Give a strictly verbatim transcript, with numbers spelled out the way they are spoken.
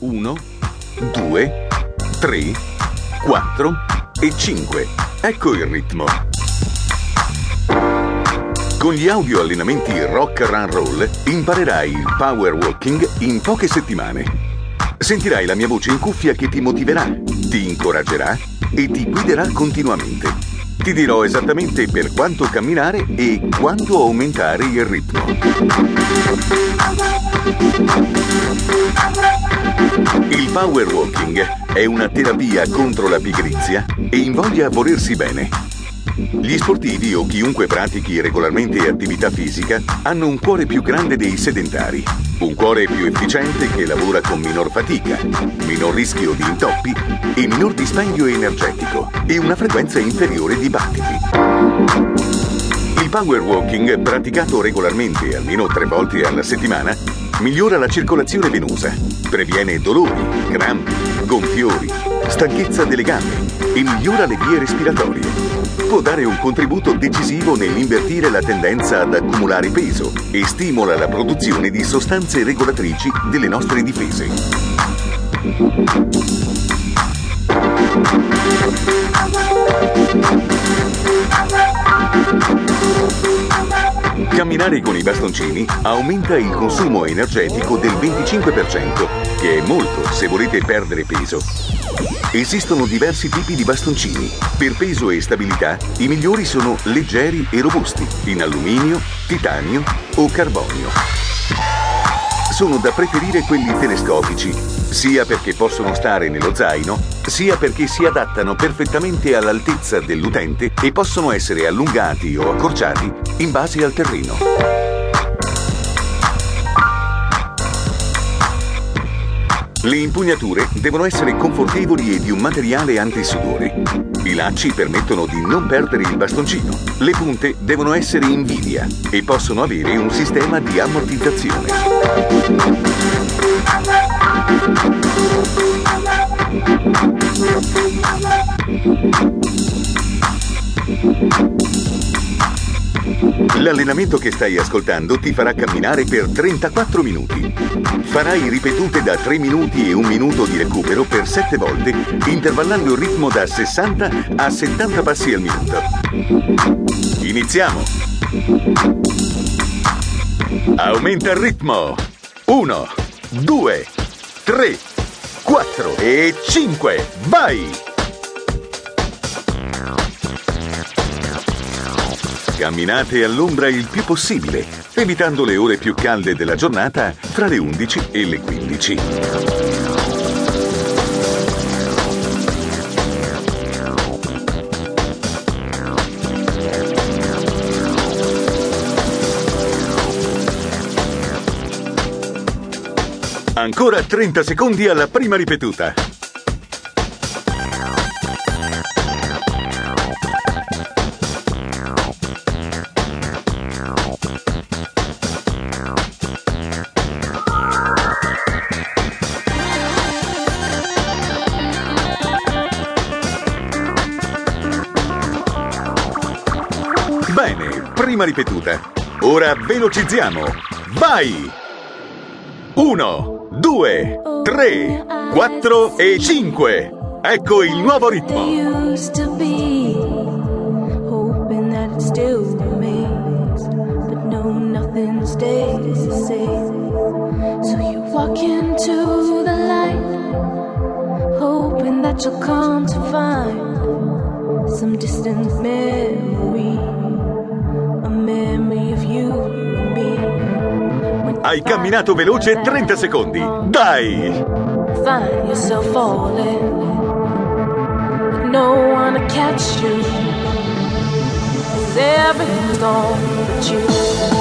uno, due, tre, quattro e cinque. Ecco il ritmo. Con gli audio allenamenti Rock Run Roll imparerai il power walking in poche settimane. Sentirai la mia voce in cuffia che ti motiverà, ti incoraggerà e ti guiderà continuamente. Ti dirò esattamente per quanto camminare e quando aumentare il ritmo. Il power walking è una terapia contro la pigrizia e invoglia a volersi bene. Gli sportivi o chiunque pratichi regolarmente attività fisica hanno un cuore più grande dei sedentari, un cuore più efficiente che lavora con minor fatica, minor rischio di intoppi e minor dispendio energetico e una frequenza inferiore di battiti. Il power walking, praticato regolarmente almeno tre volte alla settimana, migliora la circolazione venosa, previene dolori, crampi, gonfiori, stanchezza delle gambe e migliora le vie respiratorie. Può dare un contributo decisivo nell'invertire la tendenza ad accumulare peso e stimola la produzione di sostanze regolatrici delle nostre difese. Camminare con i bastoncini aumenta il consumo energetico del venticinque per cento, che è molto se volete perdere peso. Esistono diversi tipi di bastoncini. Per peso e stabilità, i migliori sono leggeri e robusti, in alluminio, titanio o carbonio. Sono da preferire quelli telescopici, sia perché possono stare nello zaino, sia perché si adattano perfettamente all'altezza dell'utente e possono essere allungati o accorciati in base al terreno. Le impugnature devono essere confortevoli e di un materiale antisudore. I lacci permettono di non perdere il bastoncino. Le punte devono essere in widia e possono avere un sistema di ammortizzazione. L'allenamento che stai ascoltando ti farà camminare per trentaquattro minuti. Farai ripetute da tre minuti e un minuto di recupero per sette volte, intervallando il ritmo da sessanta a settanta passi al minuto. Iniziamo! Aumenta il ritmo! uno, due, tre, quattro e cinque! Vai! Camminate all'ombra il più possibile, evitando le ore più calde della giornata tra le undici e le quindici. Ancora trenta secondi alla prima ripetuta. Bene, prima ripetuta. Ora velocizziamo. Vai! uno, due, tre, quattro e cinque. Ecco il nuovo ritmo. So you walk into the light, hoping that you'll come to find some distant memory. Hai camminato veloce trenta secondi. Dai! Find yourself falling. No one to catch you. Everything's gone but you.